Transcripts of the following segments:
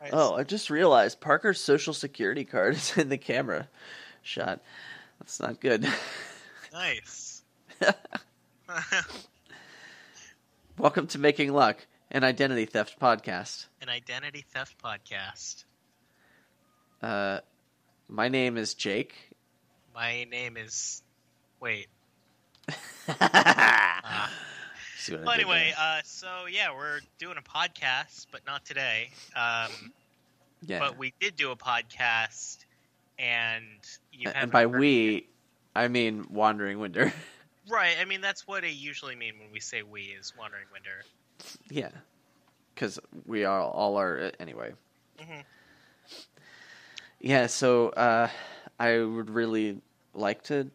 Nice. Oh, I just realized Parker's social security card is in the camera shot. That's not good. Nice. Welcome to Making Luck, an identity theft podcast. An identity theft podcast. My name is Jake. My name is... Wait. Well, anyway, so yeah, we're doing a podcast, but not today. Yeah. But we did do a podcast, and you and by we, I mean Wandering Winder. Right. I mean, that's what I usually mean when we say we is Wandering Winder. Yeah, because we are all are anyway. Mm-hmm. Yeah. So I would really like to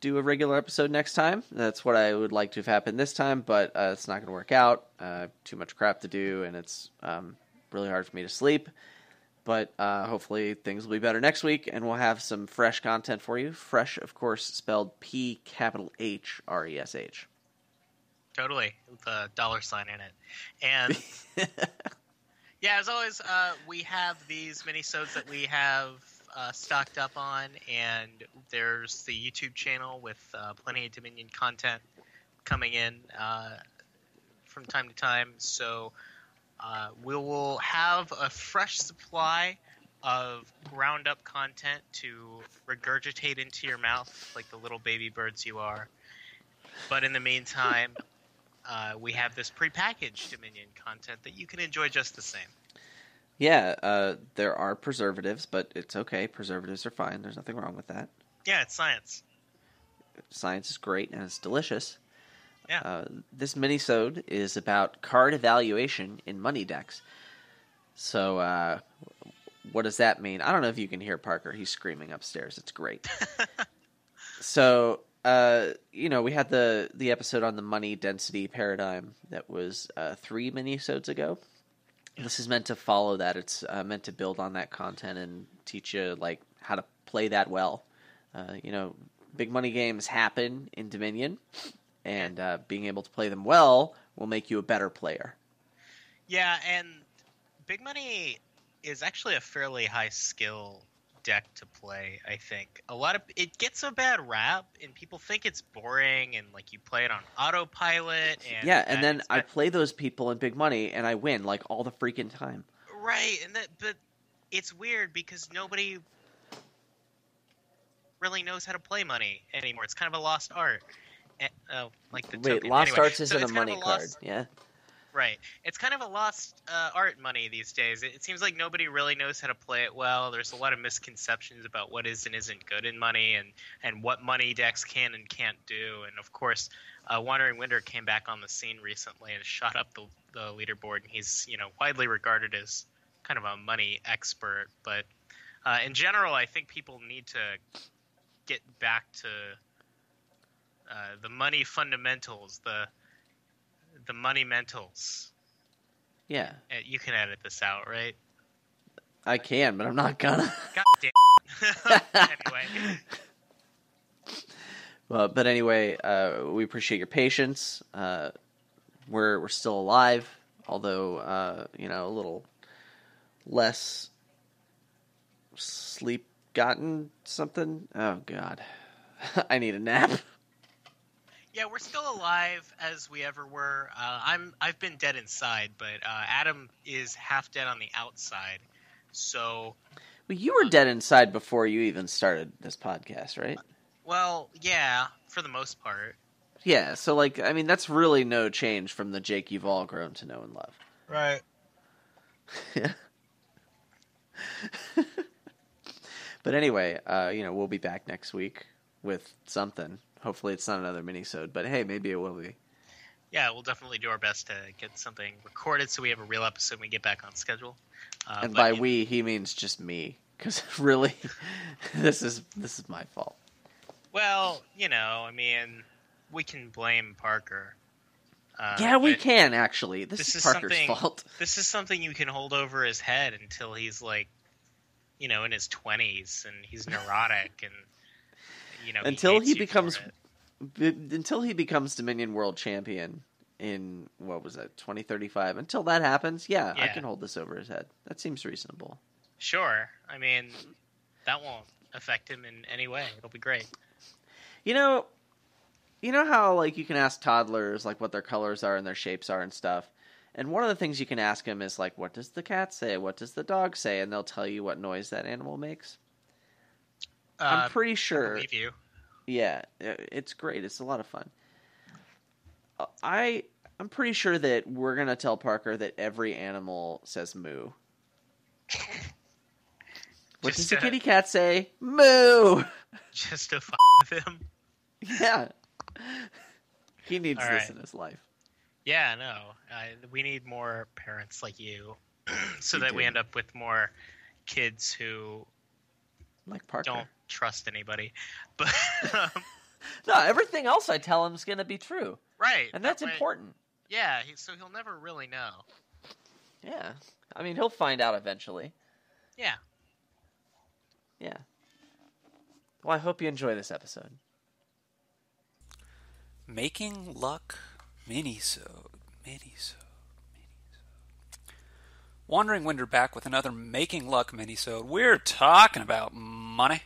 do a regular episode next time. That's what I would like to have happened this time, but it's not going to work out. Too much crap to do, and it's really hard for me to sleep. But hopefully things will be better next week, and we'll have some fresh content for you. Fresh, of course, spelled PHRESH. Totally. With a $ in it. And yeah, as always, we have these minisodes that we have stocked up on, and there's the YouTube channel with plenty of Dominion content coming in from time to time. So we will have a fresh supply of ground up content to regurgitate into your mouth like the little baby birds you are. But in the meantime, we have this prepackaged Dominion content that you can enjoy just the same. Yeah, there are preservatives, but it's okay. Preservatives are fine. There's nothing wrong with that. Yeah, it's science. Science is great, and it's delicious. Yeah. This minisode is about card evaluation in money decks. So what does that mean? I don't know if you can hear Parker. He's screaming upstairs. It's great. So, you know, we had the episode on the money density paradigm that was 3 minisodes ago. This is meant to follow that. It's meant to build on that content and teach you like how to play that well. You know, big money games happen in Dominion, and being able to play them well will make you a better player. Yeah, and big money is actually a fairly high skill deck to play, I think. A lot of it gets a bad rap, and people think it's boring, and like you play it on autopilot. And yeah, and then I play those people in big money, and I win like all the freaking time. Right, and that, but it's weird because nobody really knows how to play money anymore. It's kind of a lost art. Like the token. Lost anyway, arts isn't so a money card, yeah. Right. It's kind of a lost art money these days. It seems like nobody really knows how to play it well. There's a lot of misconceptions about what is and isn't good in money and what money decks can and can't do. And, of course, Wandering Winder came back on the scene recently and shot up the leaderboard. And he's, you know, widely regarded as kind of a money expert. But in general, I think people need to get back to the money fundamentals, the money mentals. Yeah. You can edit this out, right? I can, but I'm not gonna. God damn it. Anyway. Well, but anyway, we appreciate your patience. We're still alive, although, you know, a little less sleep gotten something. Oh, God. I need a nap. Yeah, we're still alive as we ever were. I've been dead inside, but Adam is half dead on the outside. So, well, you were dead inside before you even started this podcast, right? Well, yeah, for the most part. Yeah, so like, I mean, that's really no change from the Jake you've all grown to know and love. Right. Yeah. But anyway, you know, we'll be back next week with something. Hopefully it's not another minisode, but hey, maybe it will be. Yeah, we'll definitely do our best to get something recorded so we have a real episode when we get back on schedule. And by we, he means just me, because really, this is my fault. Well, you know, I mean, we can blame Parker. Yeah, we can, actually. This is Parker's fault. This is something you can hold over his head until he's, like, you know, in his 20s, and he's neurotic, and... You know, until he becomes Dominion World Champion in, what was that, 2035. Until that happens, yeah, I can hold this over his head. That seems reasonable. Sure. I mean, that won't affect him in any way. It'll be great. You know how, like, you can ask toddlers, like, what their colors are and their shapes are and stuff? And one of the things you can ask them is, like, what does the cat say? What does the dog say? And they'll tell you what noise that animal makes. I'm pretty sure. I believe you. Yeah, it's great. It's a lot of fun. I'm pretty sure that we're going to tell Parker that every animal says moo. What does the kitty cat say? Moo! Just to fuck with him. Yeah. He needs this in his life. Yeah, no. We need more parents like you so that we end up with more kids who like Parker. Don't trust anybody. But no, everything else I tell him is going to be true. Right. And that's important. Yeah, so he'll never really know. Yeah. I mean, he'll find out eventually. Yeah. Yeah. Well, I hope you enjoy this episode. Making Luck minisode. Wandering Winder back with another Making Luck minisode. We're talking about money.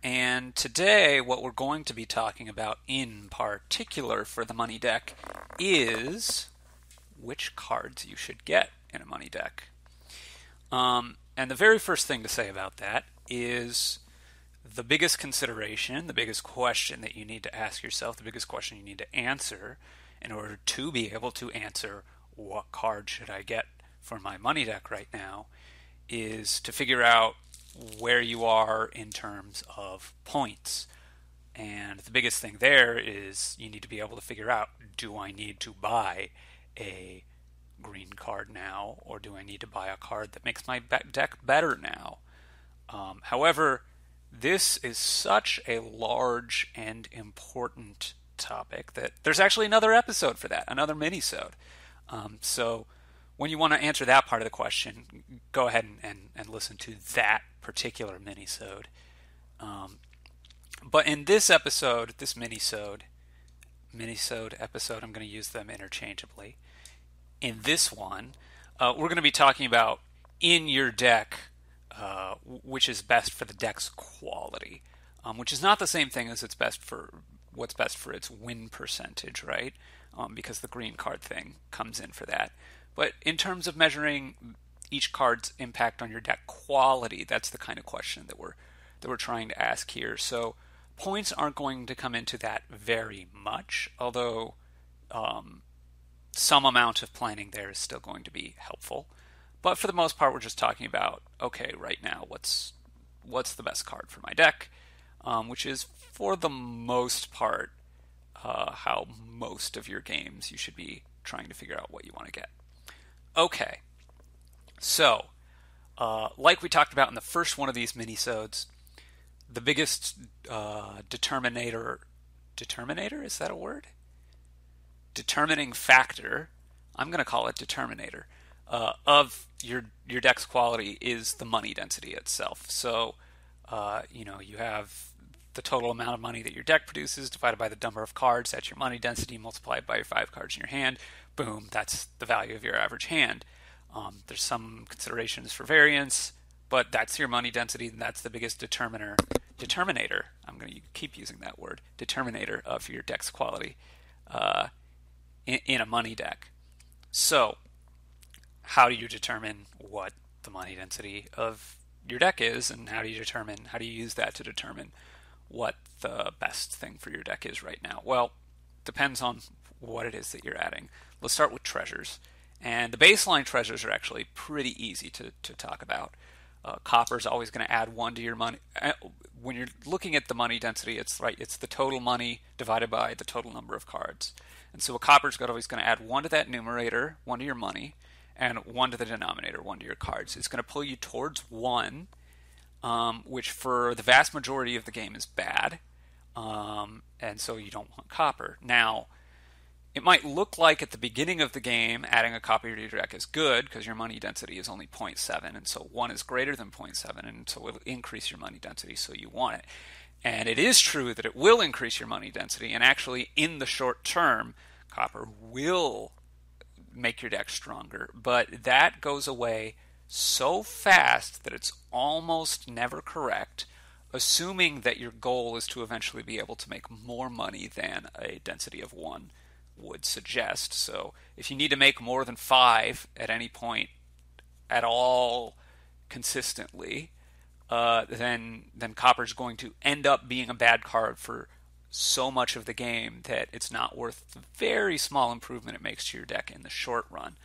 And today, what we're going to be talking about in particular for the money deck is which cards you should get in a money deck. And the very first thing to say about that is the biggest consideration, the biggest question that you need to ask yourself, the biggest question you need to answer in order to be able to answer what card should I get for my money deck right now, is to figure out where you are in terms of points. And the biggest thing there is you need to be able to figure out, do I need to buy a green card now, or do I need to buy a card that makes my deck better now? However, this is such a large and important topic that there's actually another episode for that, another mini-sode. So when you want to answer that part of the question, go ahead and listen to that particular mini-sode. But in this episode, this mini-sode episode, I'm going to use them interchangeably. In this one, we're going to be talking about in your deck, which is best for the deck's quality, which is not the same thing as what's best for its win percentage, right? Because the green card thing comes in for that. But in terms of measuring each card's impact on your deck quality, that's the kind of question that we're trying to ask here. So points aren't going to come into that very much, although some amount of planning there is still going to be helpful. But for the most part, we're just talking about, okay, right now, what's the best card for my deck, which is, for the most part, how most of your games you should be trying to figure out what you want to get. Okay, so like we talked about in the first one of these minisodes, the biggest determinator, is that a word? Determining factor, I'm going to call it determinator, of your deck's quality is the money density itself. So, you have the total amount of money that your deck produces divided by the number of cards. That's your money density multiplied by your 5 cards in your hand. Boom, that's the value of your average hand. There's some considerations for variance, but that's your money density, and that's the biggest determinator. I'm going to keep using that word, determinator of your deck's quality in a money deck. So, how do you determine what the money density of your deck is, and how do you use that to determine what the best thing for your deck is right now? Well, depends on what it is that you're adding. Let's start with treasures. And the baseline treasures are actually pretty easy to talk about. Copper is always going to add 1 to your money. When you're looking at the money density, it's the total money divided by the total number of cards. And so a copper is always going to add 1 to that numerator, 1 to your money, and 1 to the denominator, 1 to your cards. It's going to pull you towards 1, which for the vast majority of the game is bad, and so you don't want copper. Now, it might look like at the beginning of the game, adding a copper to your deck is good, because your money density is only 0.7, and so 1 is greater than 0.7, and so it'll increase your money density, so you want it. And it is true that it will increase your money density, and actually, in the short term, Copper will make your deck stronger, but that goes away so fast that it's almost never correct, assuming that your goal is to eventually be able to make more money than a density of 1 would suggest. So if you need to make more than 5 at any point at all consistently, then Copper's going to end up being a bad card for so much of the game that it's not worth the very small improvement it makes to your deck in the short run.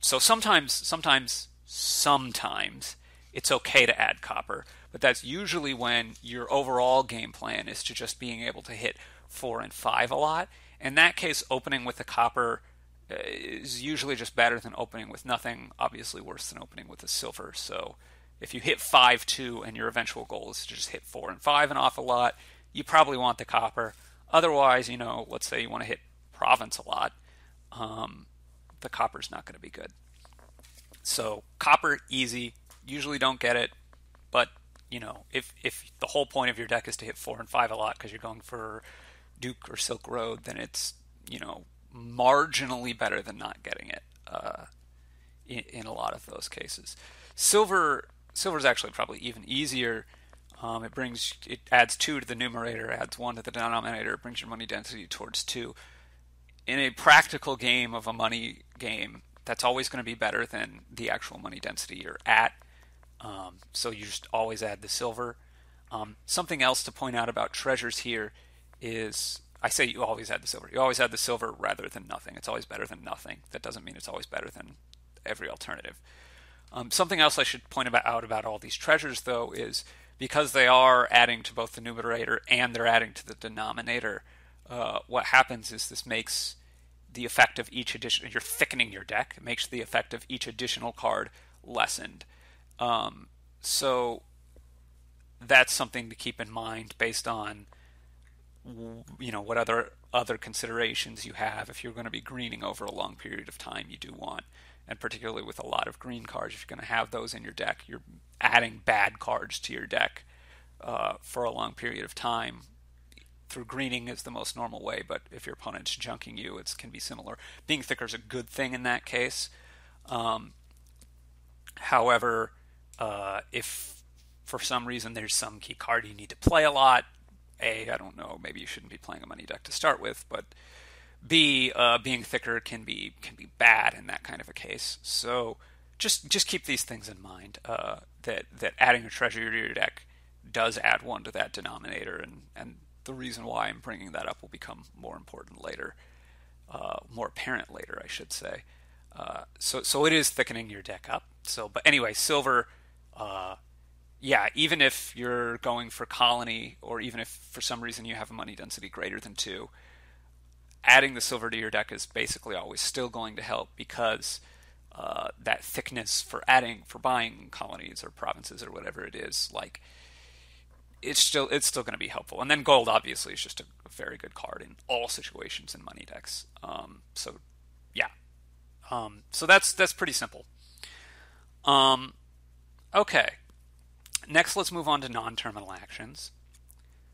So sometimes it's okay to add Copper, but that's usually when your overall game plan is to just being able to hit 4 and 5 a lot. In that case, opening with a Copper is usually just better than opening with nothing, obviously worse than opening with a silver. So if you hit 5-2 and your eventual goal is to just hit 4 and 5 an awful lot, you probably want the Copper. Otherwise, you know, let's say you want to hit province a lot, the Copper's not going to be good. So Copper, easy. Usually don't get it, but you know, if the whole point of your deck is to hit 4 and 5 a lot because you're going for Duke or Silk Road, then it's, you know, marginally better than not getting it in a lot of those cases. Silver is actually probably even easier. It adds 2 to the numerator, adds 1 to the denominator, brings your money density towards 2. In a practical game of a money game, that's always going to be better than the actual money density you're at. So you just always add the silver. Something else to point out about treasures here is, I say you always add the silver. You always add the silver rather than nothing. It's always better than nothing. That doesn't mean it's always better than every alternative. Something else I should point out about all these treasures, though, is because they are adding to both the numerator and they're adding to the denominator, what happens is this makes the effect of each addition. You're thickening your deck. It makes the effect of each additional card lessened. So that's something to keep in mind based on, you know, what other considerations you have. If you're going to be greening over a long period of time, you do want, and particularly with a lot of green cards, if you're going to have those in your deck, you're adding bad cards to your deck for a long period of time. Through greening is the most normal way, but if your opponent's junking you, it can be similar. Being thicker is a good thing in that case. However, if for some reason there's some key card you need to play a lot, A, I don't know, maybe you shouldn't be playing a money deck to start with, but B, being thicker can be bad in that kind of a case. So just keep these things in mind, that adding a treasure to your deck does add 1 to that denominator, and the reason why I'm bringing that up will become more important later, more apparent later, I should say. So it is thickening your deck up. So, but anyway, silver, even if you're going for colony, or even if for some reason you have a money density greater than 2, adding the silver to your deck is basically always still going to help, because that thickness for buying colonies or provinces or whatever it is, like, it's still going to be helpful. And then gold obviously is just a very good card in all situations in money decks. So that's pretty simple. Okay. Next, let's move on to non-terminal actions.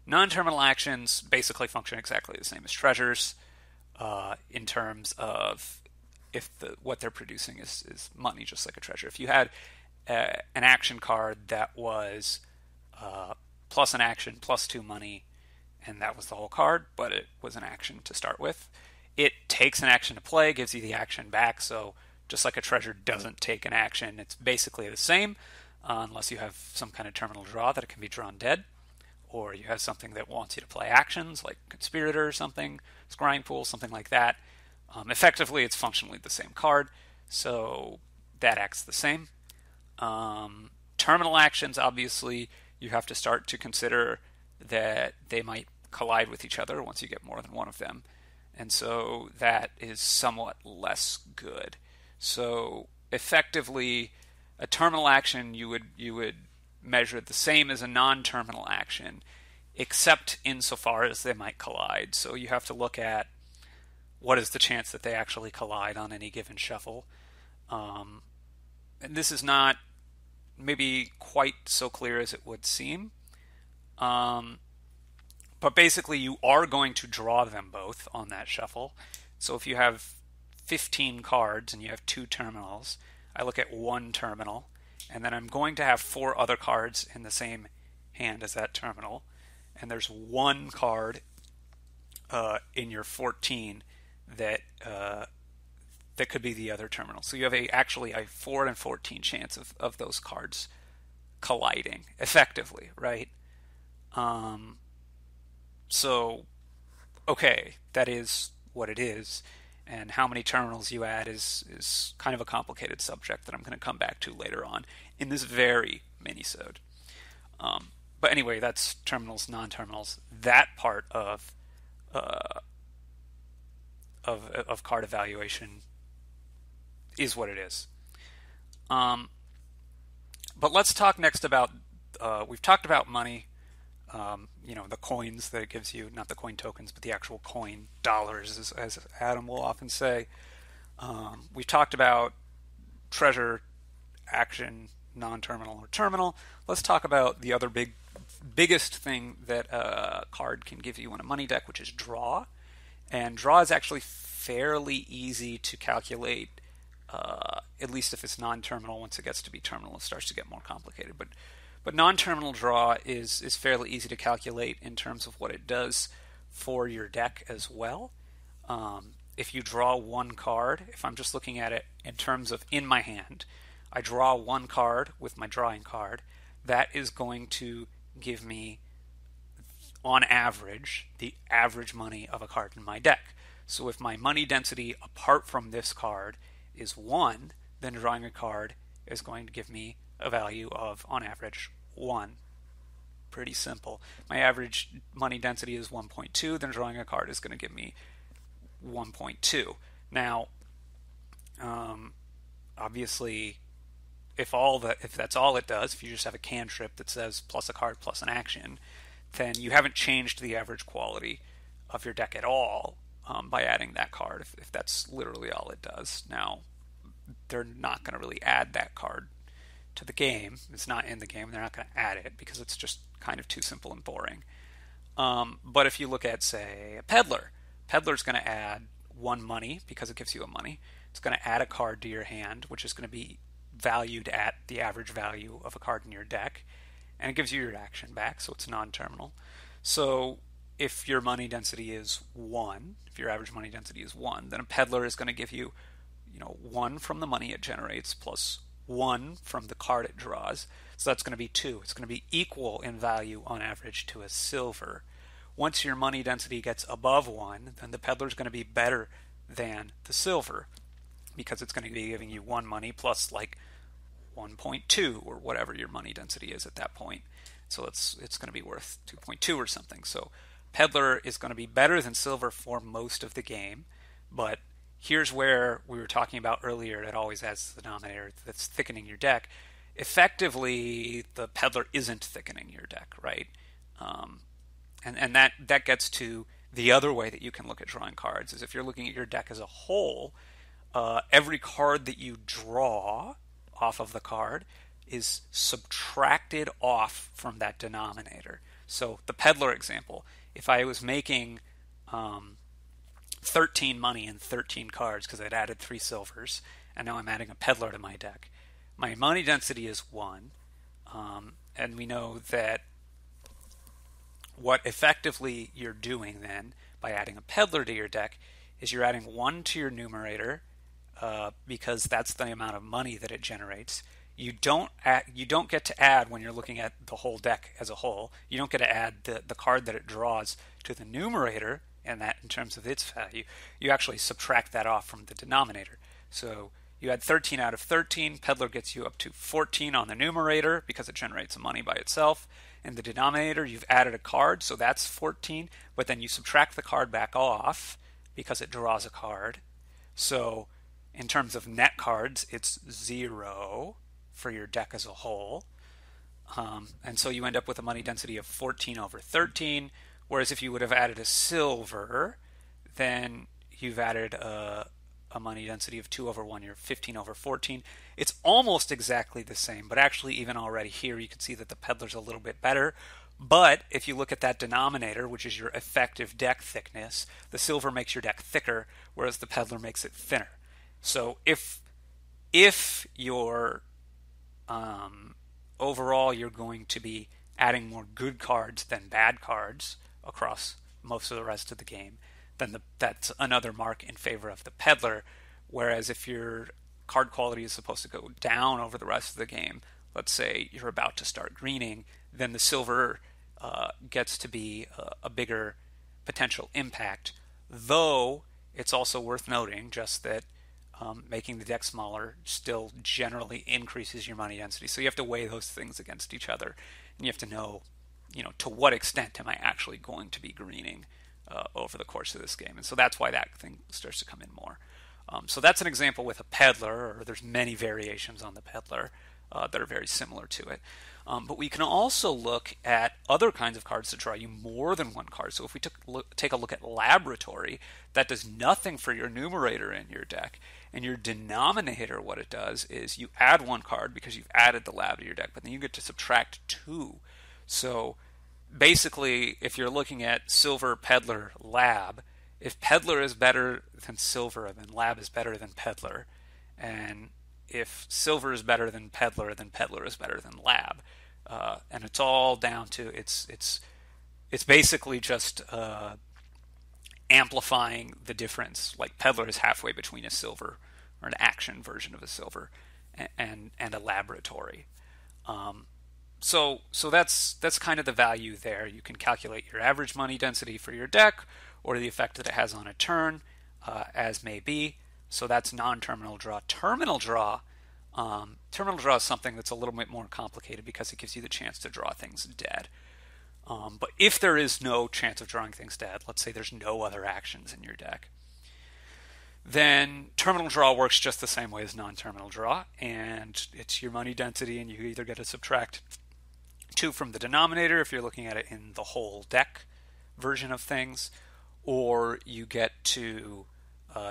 Non-terminal actions basically function exactly the same as treasures. In terms of if what they're producing is money, just like a treasure. If you had an action card that was plus an action plus 2 money, and that was the whole card, but it was an action to start with, it takes an action to play, gives you the action back. So just like a treasure doesn't take an action, it's basically the same, unless you have some kind of terminal draw that it can be drawn dead, or you have something that wants you to play actions like Conspirator or something, Scrying Pool, something like that. Effectively, it's functionally the same card, so that acts the same. Terminal actions, obviously, you have to start to consider that they might collide with each other once you get more than 1 of them, and so that is somewhat less good. So effectively, a terminal action you would measure the same as a non-terminal action, except insofar as they might collide. So you have to look at what is the chance that they actually collide on any given shuffle. And this is not maybe quite so clear as it would seem. But basically, you are going to draw them both on that shuffle. So if you have 15 cards and you have two terminals, I look at one terminal, and then I'm going to have four other cards in the same hand as that terminal. And there's one card in your 14 that that could be the other terminal. So you have actually a 4 in 14 chance of those cards colliding effectively, right? So, okay, that is what it is. And how many terminals you add is kind of a complicated subject that I'm going to come back to later on in this very minisode. But anyway, that's terminals, non-terminals. That part of card evaluation is what it is. But let's talk next about we've talked about money. You know, the coins that it gives you, not the coin tokens, but the actual coin dollars, as Adam will often say. We've talked about treasure, action, non-terminal, or terminal. Let's talk about the other biggest thing that a card can give you in a money deck, which is draw. And draw is actually fairly easy to calculate, at least if it's non-terminal. Once it gets to be terminal, it starts to get more complicated. But non-terminal draw is fairly easy to calculate in terms of what it does for your deck as well. If you draw one card, if I'm just looking at it in terms of in my hand, I draw one card with my drawing card. That is going to give me, on average, the average money of a card in my deck. So if my money density apart from this card is 1, then drawing a card is going to give me a value of, on average, 1. Pretty simple. My average money density is 1.2, then drawing a card is going to give me 1.2. Now, obviously, if that's all it does, if you just have a cantrip that says plus a card plus an action, then you haven't changed the average quality of your deck at all by adding that card, if that's literally all it does. Now, they're not going to really add that card to the game. It's not in the game. They're not going to add it because it's just kind of too simple and boring. But if you look at, say, a peddler, peddler's going to add 1 money because it gives you a money. It's going to add a card to your hand, which is going to be valued at the average value of a card in your deck, and it gives you your action back, so it's non-terminal. So if your money density is 1, if your average money density is 1, then a peddler is going to give you, 1 from the money it generates plus 1 from the card it draws, so that's going to be 2. It's going to be equal in value on average to a silver. Once your money density gets above 1, then the peddler is going to be better than the silver because it's going to be giving you 1 money plus like 1.2 or whatever your money density is at that point. So it's going to be worth 2.2 or something. So peddler is going to be better than silver for most of the game, but here's where we were talking about earlier, it always adds the denominator that's thickening your deck. Effectively, the peddler isn't thickening your deck, right? And that gets to the other way that you can look at drawing cards, is if you're looking at your deck as a whole, every card that you draw off of the card is subtracted off from that denominator. So the peddler example, if I was making 13 money and 13 cards because I'd added 3 silvers, and now I'm adding a peddler to my deck. My money density is 1, and we know that what effectively you're doing then by adding a peddler to your deck is you're adding 1 to your numerator because that's the amount of money that it generates. You don't get to add, when you're looking at the whole deck as a whole, you don't get to add the card that it draws to the numerator, and that in terms of its value, you actually subtract that off from the denominator. So you had 13 out of 13, peddler gets you up to 14 on the numerator because it generates money by itself. In the denominator, you've added a card, so that's 14, but then you subtract the card back off because it draws a card. So in terms of net cards, it's 0 for your deck as a whole. And so you end up with a money density of 14 over 13, whereas if you would have added a silver, then you've added a money density of 2 over 1, you're 15 over 14. It's almost exactly the same, but actually even already here you can see that the peddler's a little bit better, But if you look at that denominator, which is your effective deck thickness, the silver makes your deck thicker, whereas the peddler makes it thinner. So if your overall you're going to be adding more good cards than bad cards across most of the rest of the game, then that's another mark in favor of the peddler. Whereas if your card quality is supposed to go down over the rest of the game, let's say you're about to start greening, then the silver gets to be a bigger potential impact. Though it's also worth noting just that making the deck smaller still generally increases your money density. So you have to weigh those things against each other, and you have to know, to what extent am I actually going to be greening over the course of this game. And so that's why that thing starts to come in more. So that's an example with a peddler, or there's many variations on the peddler that are very similar to it. But we can also look at other kinds of cards that draw you more than one card. So if we take a look at Laboratory, that does nothing for your numerator in your deck. And your denominator, what it does is you add one card because you've added the lab to your deck, but then you get to subtract two. So basically, if you're looking at silver, peddler, lab, if peddler is better than silver, then lab is better than peddler. And if silver is better than peddler, then peddler is better than lab. And it's all down to it's basically just amplifying the difference. Like peddler is halfway between a silver, or an action version of a silver, and a laboratory. So that's kind of the value there. You can calculate your average money density for your deck, or the effect that it has on a turn, as may be. So that's non-terminal draw. Terminal draw is something that's a little bit more complicated because it gives you the chance to draw things dead. But if there is no chance of drawing things dead, let's say there's no other actions in your deck, then terminal draw works just the same way as non-terminal draw, and it's your money density, and you either get to subtract 2 from the denominator if you're looking at it in the whole deck version of things, or you get to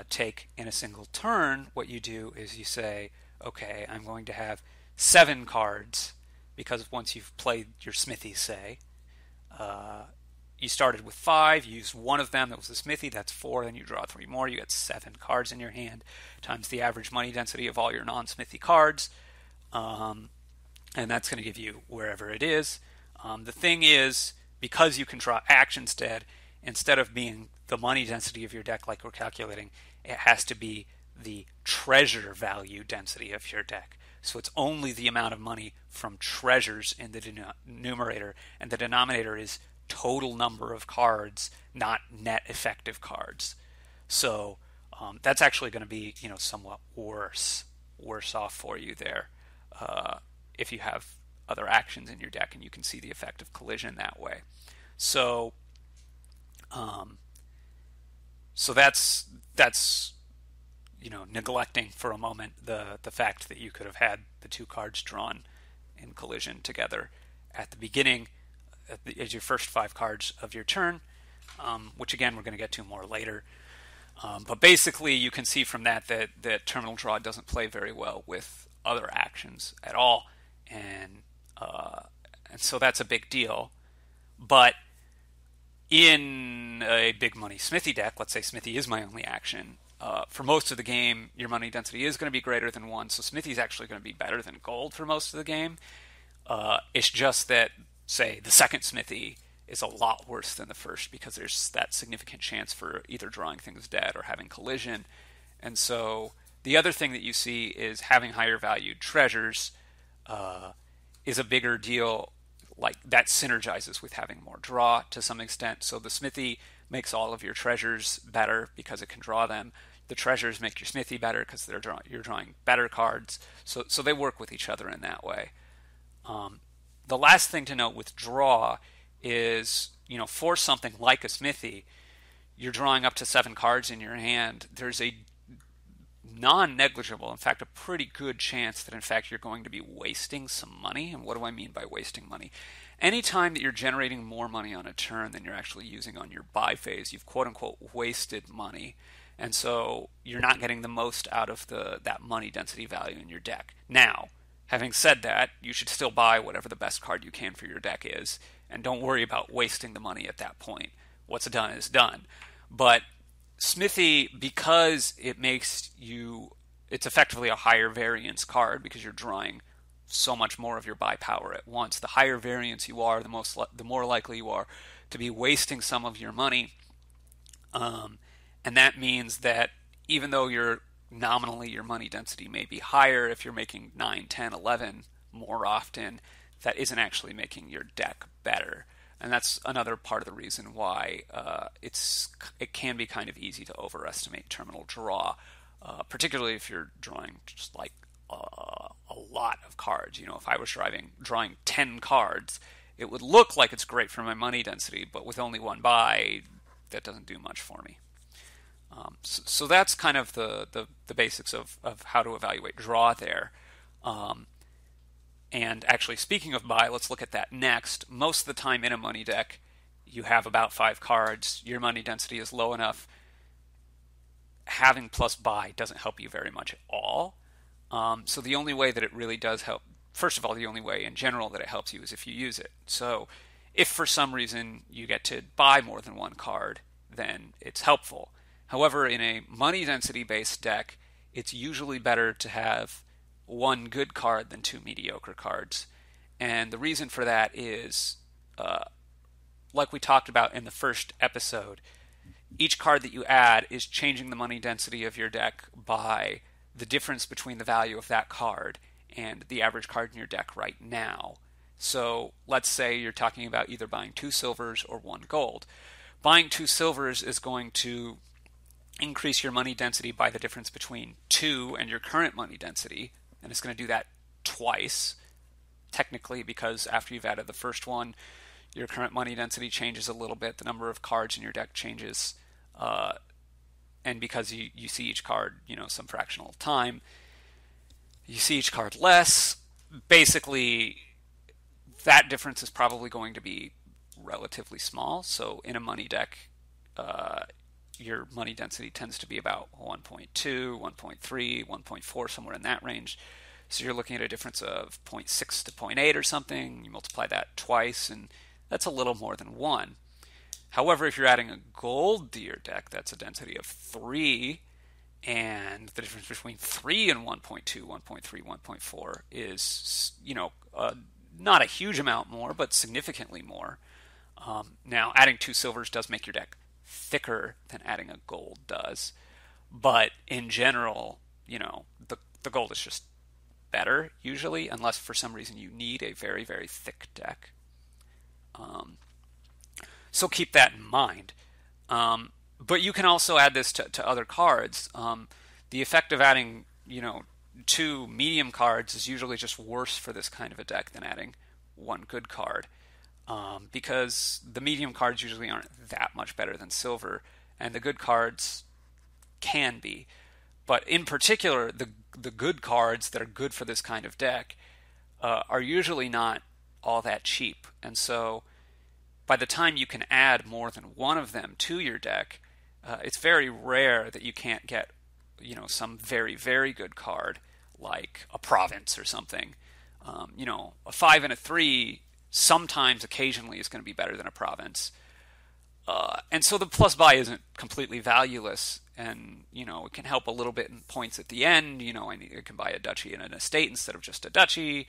take in a single turn. What you do is you say, okay, I'm going to have 7 cards, because once you've played your Smithy, say, you started with 5, you used one of them, that was the Smithy, that's 4, then you draw 3 more, you get 7 cards in your hand, times the average money density of all your non-Smithy cards, and that's going to give you wherever it is. The thing is, because you can draw actions dead, instead of being the money density of your deck like we're calculating, it has to be the treasure value density of your deck. So it's only the amount of money from treasures in the numerator, and the denominator is total number of cards, not net effective cards. So that's actually going to be somewhat worse off for you there if you have other actions in your deck, and you can see the effect of collision that way. So that's neglecting for a moment the fact that you could have had the 2 cards drawn in collision together at the beginning, as your first 5 cards of your turn, which again we're going to get to more later. But basically, you can see from that terminal draw doesn't play very well with other actions at all, and so that's a big deal. But in a big money Smithy deck, let's say Smithy is my only action, for most of the game, your money density is going to be greater than 1, so Smithy's actually going to be better than gold for most of the game. It's just that, say, the second Smithy is a lot worse than the first because there's that significant chance for either drawing things dead or having collision. And so the other thing that you see is having higher valued treasures is a bigger deal. Like that synergizes with having more draw to some extent. So the Smithy makes all of your treasures better because it can draw them. The treasures make your Smithy better because you're drawing better cards. So they work with each other in that way. The last thing to note with draw is, for something like a Smithy, you're drawing up to 7 cards in your hand. There's a non-negligible, in fact, a pretty good chance that, in fact, you're going to be wasting some money. And what do I mean by wasting money? Anytime that you're generating more money on a turn than you're actually using on your buy phase, you've quote-unquote wasted money. And so you're not getting the most out of that money density value in your deck. Now, having said that, you should still buy whatever the best card you can for your deck is, and don't worry about wasting the money at that point. What's done is done. But Smithy, because it makes you, it's effectively a higher variance card because you're drawing so much more of your buy power at once. The higher variance you are, the more likely you are to be wasting some of your money. And that means that even though you're nominally your money density may be higher, if you're making 9, 10, 11 more often, that isn't actually making your deck better. And that's another part of the reason why it can be kind of easy to overestimate terminal draw, particularly if you're drawing just like a lot of cards. You know, if I was drawing 10 cards, it would look like it's great for my money density, but with only one buy, that doesn't do much for me. So that's kind of the basics of how to evaluate draw there. And actually, speaking of buy, let's look at that next. Most of the time in a money deck, you have about 5 cards. Your money density is low enough. Having plus buy doesn't help you very much at all. So the only way that it really does help, first of all, the only way in general that it helps you is if you use it. So if for some reason you get to buy more than one card, then it's helpful. However, in a money density-based deck, it's usually better to have 1 good card than 2 mediocre cards. And the reason for that is, like we talked about in the first episode, each card that you add is changing the money density of your deck by the difference between the value of that card and the average card in your deck right now. So let's say you're talking about either buying 2 silvers or 1 gold. Buying 2 silvers is going to increase your money density by the difference between 2 and your current money density, and it's going to do that twice, technically, because after you've added the first one, your current money density changes a little bit, the number of cards in your deck changes, and because you see each card, you know, some fractional time, you see each card less. Basically, that difference is probably going to be relatively small, so in a money deck, your money density tends to be about 1.2, 1.3, 1.4, somewhere in that range. So you're looking at a difference of 0.6 to 0.8 or something. You multiply that twice, and that's a little more than 1. However, if you're adding a gold to your deck, that's a density of 3, and the difference between 3 and 1.2, 1.3, 1.4 is, you know, not a huge amount more, but significantly more. Now, adding 2 silvers does make your deck thicker than adding a gold does, but in general, you know, the gold is just better usually, unless for some reason you need a very, very thick deck. So keep that in mind. But you can also add this to other cards. The effect of adding, you know, 2 medium cards is usually just worse for this kind of a deck than adding 1 good card. Because the medium cards usually aren't that much better than silver, and the good cards can be. But in particular, the good cards that are good for this kind of deck are usually not all that cheap. And so by the time you can add more than one of them to your deck, it's very rare that you can't get, you know, some very, very good card, like a province or something. You know, a 5 and a 3... sometimes, occasionally, is going to be better than a province. And so the plus buy isn't completely valueless, and, you know, it can help a little bit in points at the end. You know, I can buy a duchy and an estate instead of just a duchy.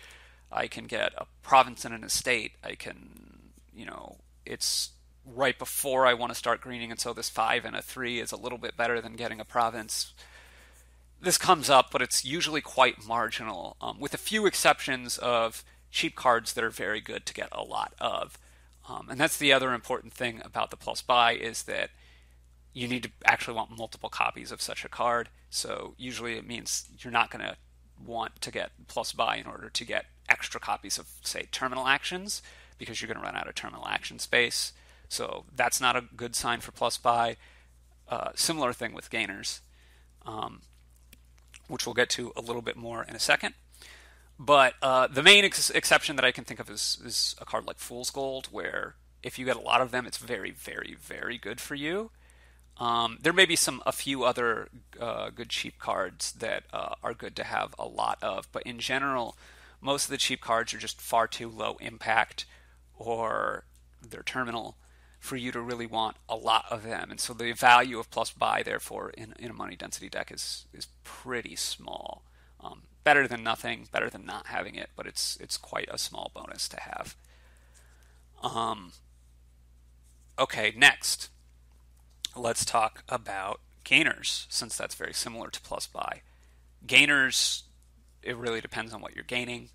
I can get a province and an estate. I can, you know, it's right before I want to start greening, and so this 5 and a 3 is a little bit better than getting a province. This comes up, but it's usually quite marginal, with a few exceptions of cheap cards that are very good to get a lot of. And that's the other important thing about the plus buy, is that you need to actually want multiple copies of such a card. So usually it means you're not going to want to get plus buy in order to get extra copies of, say, terminal actions, because you're going to run out of terminal action space. So that's not a good sign for plus buy. Similar thing with gainers, which we'll get to a little bit more in a second. But the main exception that I can think of is a card like Fool's Gold, where if you get a lot of them, it's very, very, very good for you. There may be a few other good cheap cards that are good to have a lot of, but in general, most of the cheap cards are just far too low impact, or their terminal for you to really want a lot of them. And so the value of plus buy, therefore, in a money density deck is pretty small. Better than nothing, better than not having it, but it's quite a small bonus to have. Okay, next, let's talk about gainers, since that's very similar to plus buy. Gainers, it really depends on what you're gaining.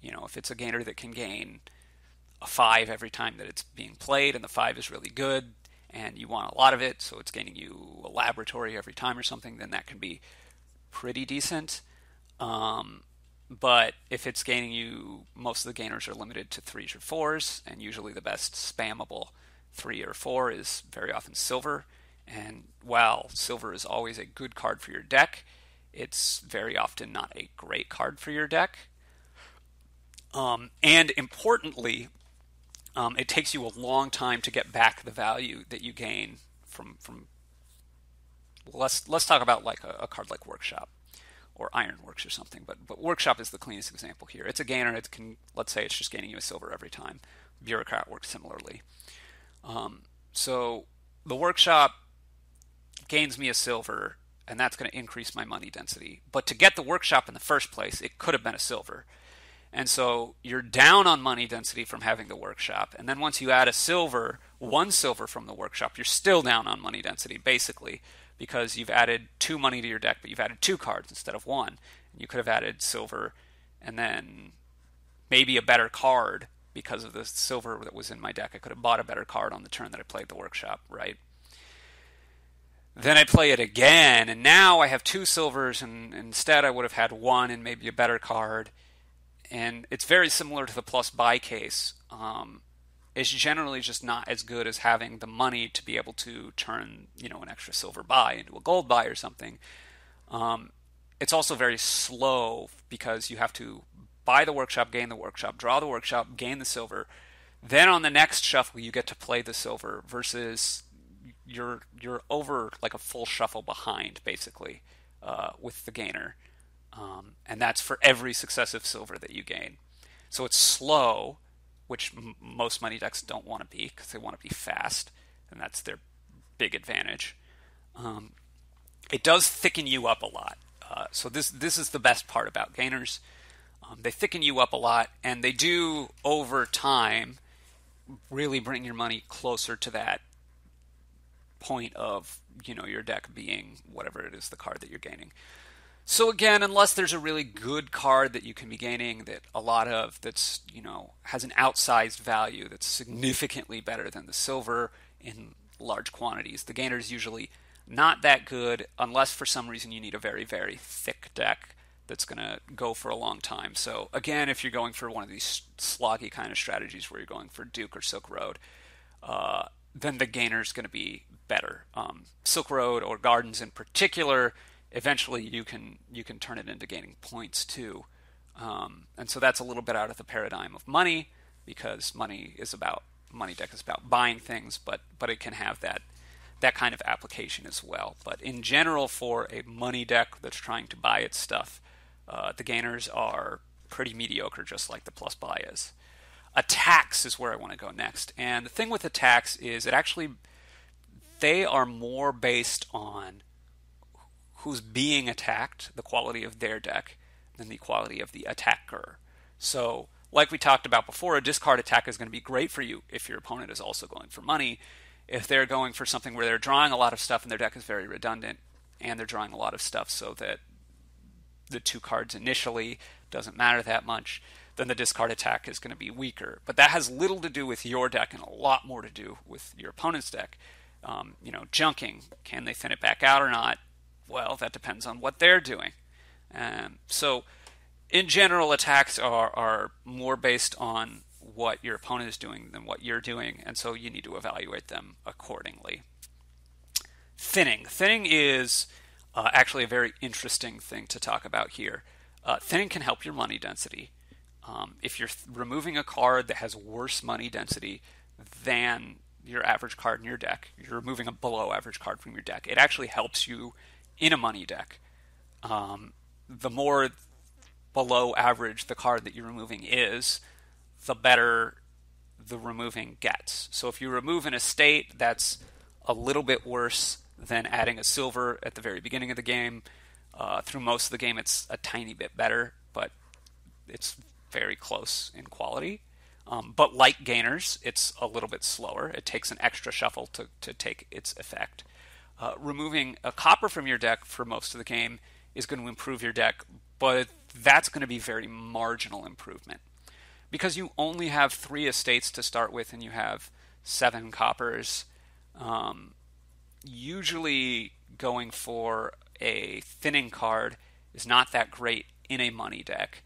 If it's a gainer that can gain a 5 every time that it's being played, and the 5 is really good, and you want a lot of it, so it's gaining you a laboratory every time or something, then that can be pretty decent. But if it's gaining you, most of the gainers are limited to 3s or 4s, and usually the best spammable 3 or 4 is very often silver. And while silver is always a good card for your deck, it's very often not a great card for your deck. And importantly, it takes you a long time to get back the value that you gain from. Let's talk about like a card like Workshop or Ironworks or something, but Workshop is the cleanest example here. It's a gainer. It can, let's say, it's just gaining you a silver every time. Bureaucrat works similarly. So the Workshop gains me a silver, and that's going to increase my money density. But to get the Workshop in the first place, it could have been a silver. And so you're down on money density from having the Workshop. And then once you add a silver, 1 silver from the Workshop, you're still down on money density, basically, because you've added 2 money to your deck, but you've added 2 cards instead of 1. And you could have added silver and then maybe a better card because of the silver that was in my deck. I could have bought a better card on the turn that I played the Workshop, right? Then I play it again, and now I have 2 silvers, and instead I would have had 1 and maybe a better card. And it's very similar to the plus buy case. It's generally just not as good as having the money to be able to turn, an extra silver buy into a gold buy or something. It's also very slow because you have to buy the Workshop, gain the Workshop, draw the Workshop, gain the silver. Then on the next shuffle, you get to play the silver versus you're over like a full shuffle behind, basically, with the gainer. And that's for every successive silver that you gain. So it's slow, which most money decks don't want to be because they want to be fast, and that's their big advantage. It does thicken you up a lot. So this is the best part about gainers. They thicken you up a lot, and they do, over time, really bring your money closer to that point of, your deck being whatever it is, the card that you're gaining. So again, unless there's a really good card that you can be gaining that a lot of that's, has an outsized value that's significantly better than the silver in large quantities, the gainer is usually not that good unless for some reason you need a very, very thick deck that's going to go for a long time. So again, if you're going for one of these sloggy kind of strategies where you're going for Duke or Silk Road, then the gainer is going to be better. Silk Road or Gardens in particular, eventually you can turn it into gaining points too. And so that's a little bit out of the paradigm of money, because money deck is about buying things, but it can have that kind of application as well. But in general, for a money deck that's trying to buy its stuff, the gainers are pretty mediocre, just like the plus buy is. Attacks is where I want to go next. And the thing with attacks is they are more based on who's being attacked, the quality of their deck, than the quality of the attacker. So, like we talked about before, a discard attack is going to be great for you if your opponent is also going for money. If they're going for something where they're drawing a lot of stuff and their deck is very redundant, and they're drawing a lot of stuff so that the 2 cards initially doesn't matter that much, then the discard attack is going to be weaker. But that has little to do with your deck and a lot more to do with your opponent's deck. Junking, can they thin it back out or not? Well, that depends on what they're doing. So, in general, attacks are more based on what your opponent is doing than what you're doing, and so you need to evaluate them accordingly. Thinning. Thinning is actually a very interesting thing to talk about here. Thinning can help your money density. If you're removing a card that has worse money density than your average card in your deck, you're removing a below-average card from your deck. It actually helps you in a money deck. The more below average the card that you're removing is, the better the removing gets. So if you remove an estate, that's a little bit worse than adding a silver at the very beginning of the game. Through most of the game, it's a tiny bit better, but it's very close in quality. But like gainers, it's a little bit slower. It takes an extra shuffle to take its effect. Removing a copper from your deck for most of the game is going to improve your deck, but that's going to be very marginal improvement. Because you only have 3 estates to start with and you have 7 coppers, usually going for a thinning card is not that great in a money deck.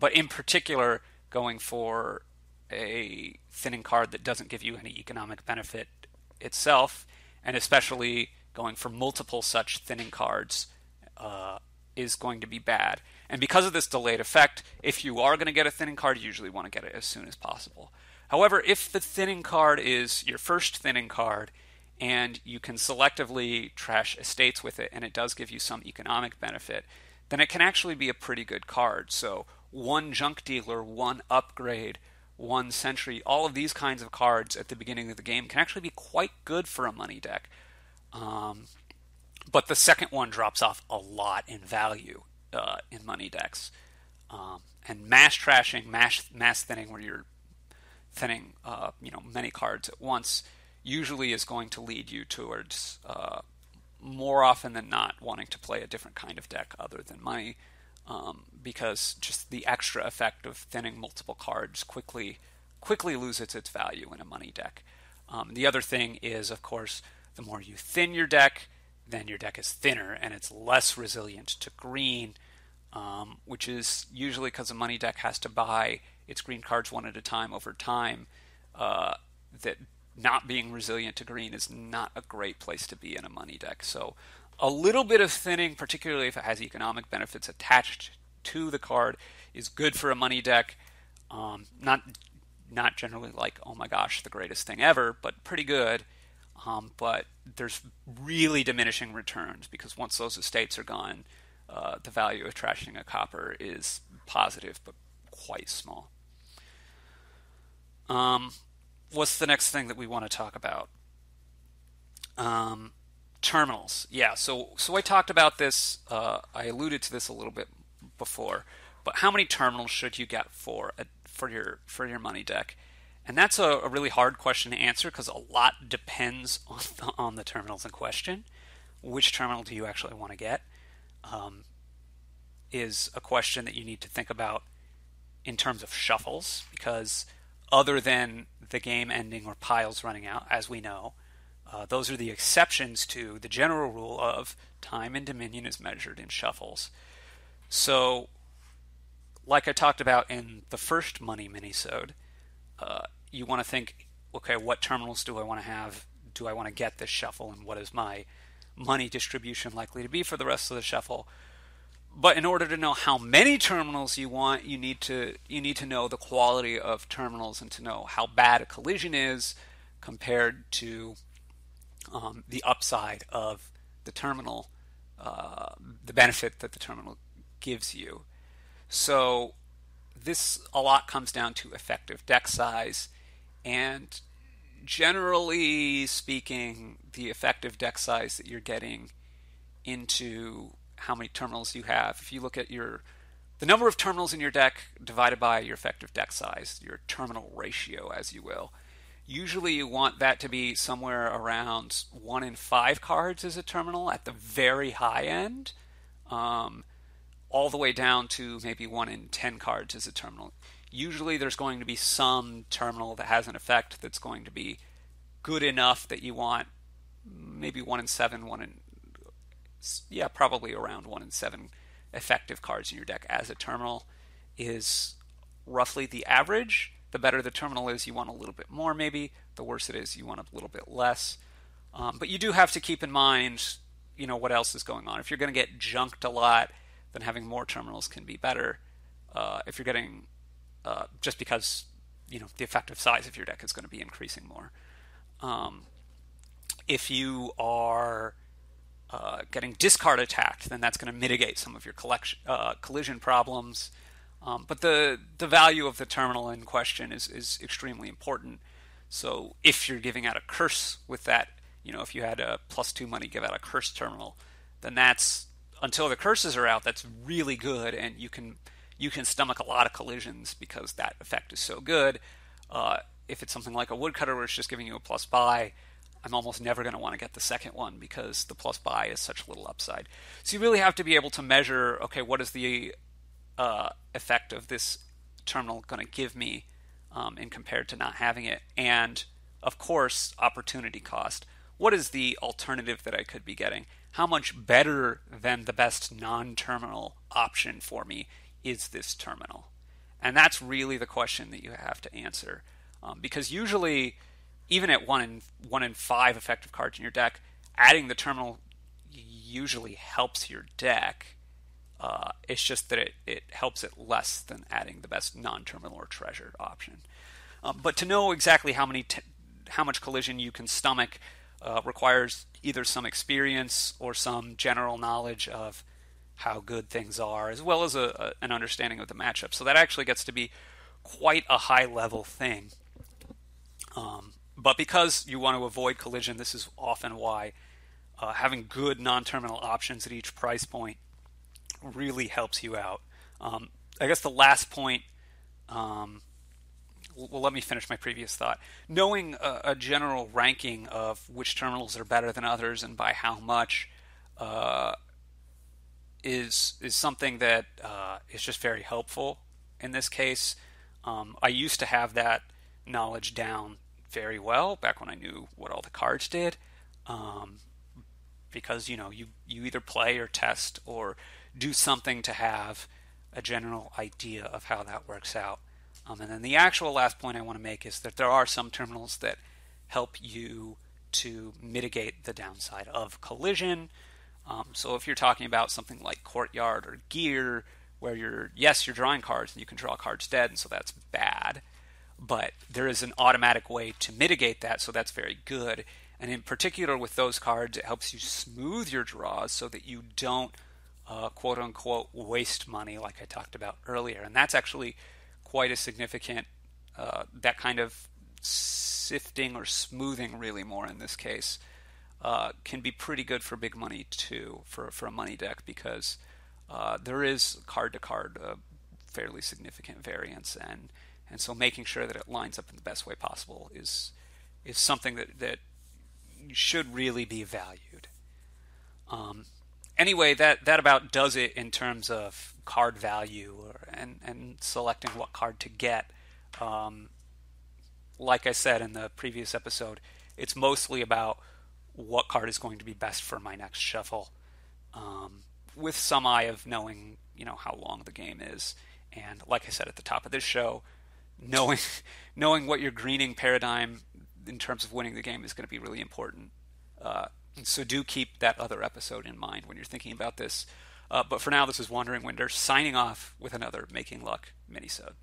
But in particular, going for a thinning card that doesn't give you any economic benefit itself, and especially going for multiple such thinning cards, is going to be bad. And because of this delayed effect, if you are going to get a thinning card, you usually want to get it as soon as possible. However, if the thinning card is your first thinning card, and you can selectively trash estates with it, and it does give you some economic benefit, then it can actually be a pretty good card. So 1 Junk Dealer, 1 Upgrade, 1 Sentry, all of these kinds of cards at the beginning of the game can actually be quite good for a money deck. But the second one drops off a lot in value in money decks. And mass trashing, mass thinning, where you're thinning many cards at once, usually is going to lead you towards, more often than not, wanting to play a different kind of deck other than money, because just the extra effect of thinning multiple cards quickly loses its value in a money deck. The other thing is, of course, the more you thin your deck, then your deck is thinner and it's less resilient to green, which is usually because a money deck has to buy its green cards one at a time over time. That not being resilient to green is not a great place to be in a money deck. So a little bit of thinning, particularly if it has economic benefits attached to the card, is good for a money deck. Not generally like, oh my gosh, the greatest thing ever, but pretty good. But there's really diminishing returns, because once those estates are gone, the value of trashing a copper is positive, but quite small. What's the next thing that we want to talk about? Terminals. Yeah, so I talked about this. I alluded to this a little bit before. But how many terminals should you get for your money deck? And that's a really hard question to answer, because a lot depends on the terminals in question. Which terminal do you actually want to get is a question that you need to think about in terms of shuffles, because other than the game ending or piles running out, as we know, those are the exceptions to the general rule of time in Dominion is measured in shuffles. So, like I talked about in the first money minisode, you want to think, okay, what terminals do I want to have? Do I want to get this shuffle? And what is my money distribution likely to be for the rest of the shuffle? But in order to know how many terminals you want, you need to know the quality of terminals and to know how bad a collision is compared to the upside of the terminal, the benefit that the terminal gives you. So this a lot comes down to effective deck size, and generally speaking, the effective deck size that you're getting into how many terminals you have. If you look at the number of terminals in your deck divided by your effective deck size, your terminal ratio, as you will, usually you want that to be somewhere around 1 in 5 cards is a terminal at the very high end, all the way down to maybe 1 in 10 cards is a terminal. Usually there's going to be some terminal that has an effect that's going to be good enough that you want maybe 1 in 7, probably around 1 in 7 effective cards in your deck as a terminal is roughly the average. The better the terminal is, you want a little bit more maybe. The worse it is, you want a little bit less. But you do have to keep in mind, what else is going on. If you're going to get junked a lot, then having more terminals can be better. If you're getting, just because, the effective size of your deck is going to be increasing more. If you are getting discard attacked, then that's going to mitigate some of your collision problems. But the value of the terminal in question is extremely important. So if you're giving out a curse with that, you know, if you had a +2 money give out a curse terminal, then that's, until the curses are out, that's really good, and you can stomach a lot of collisions because that effect is so good. If it's something like a woodcutter where it's just giving you a +buy, I'm almost never going to want to get the second one because the +buy is such little upside. So you really have to be able to measure, okay, what is the effect of this terminal going to give me in compared to not having it? And, of course, opportunity cost. What is the alternative that I could be getting? How much better than the best non-terminal option for me is this terminal? And that's really the question that you have to answer. Because usually, even at one in five effective cards in your deck, adding the terminal usually helps your deck. It's just that it helps it less than adding the best non-terminal or treasured option. But to know exactly how much collision you can stomach requires either some experience or some general knowledge of how good things are, as well as an understanding of the matchup. So that actually gets to be quite a high-level thing. But because you want to avoid collision, this is often why having good non-terminal options at each price point really helps you out. I guess the last point, well, let me finish my previous thought. Knowing a general ranking of which terminals are better than others and by how much is something that is just very helpful in this case. I used to have that knowledge down very well back when I knew what all the cards did, because you either play or test or do something to have a general idea of how that works out. And then the actual last point I want to make is that there are some terminals that help you to mitigate the downside of collision. So if you're talking about something like Courtyard or Gear, where you're drawing cards and you can draw cards dead, and so that's bad. But there is an automatic way to mitigate that, so that's very good. And in particular with those cards, it helps you smooth your draws so that you don't quote-unquote waste money like I talked about earlier. And that's actually quite a significant, that kind of sifting or smoothing really more in this case, can be pretty good for big money too, for a money deck, because there is card-to-card a fairly significant variance. And so making sure that it lines up in the best way possible is something that should really be valued. Anyway, that about does it in terms of card value and selecting what card to get. Like I said in the previous episode, it's mostly about what card is going to be best for my next shuffle, with some eye of knowing how long the game is. And like I said at the top of this show, knowing what your greening paradigm in terms of winning the game is going to be really important. So do keep that other episode in mind when you're thinking about this. But for now, this is Wandering Winder signing off with another Making Luck minisode.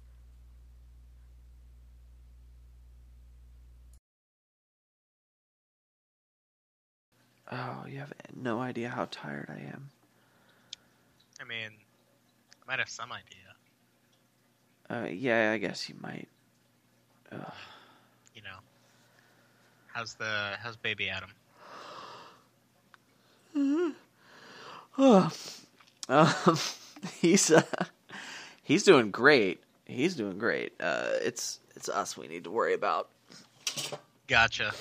Oh, you have no idea how tired I am. I mean, I might have some idea. Yeah, I guess you might. Ugh. How's baby Adam? He's doing great. It's us we need to worry about. Gotcha.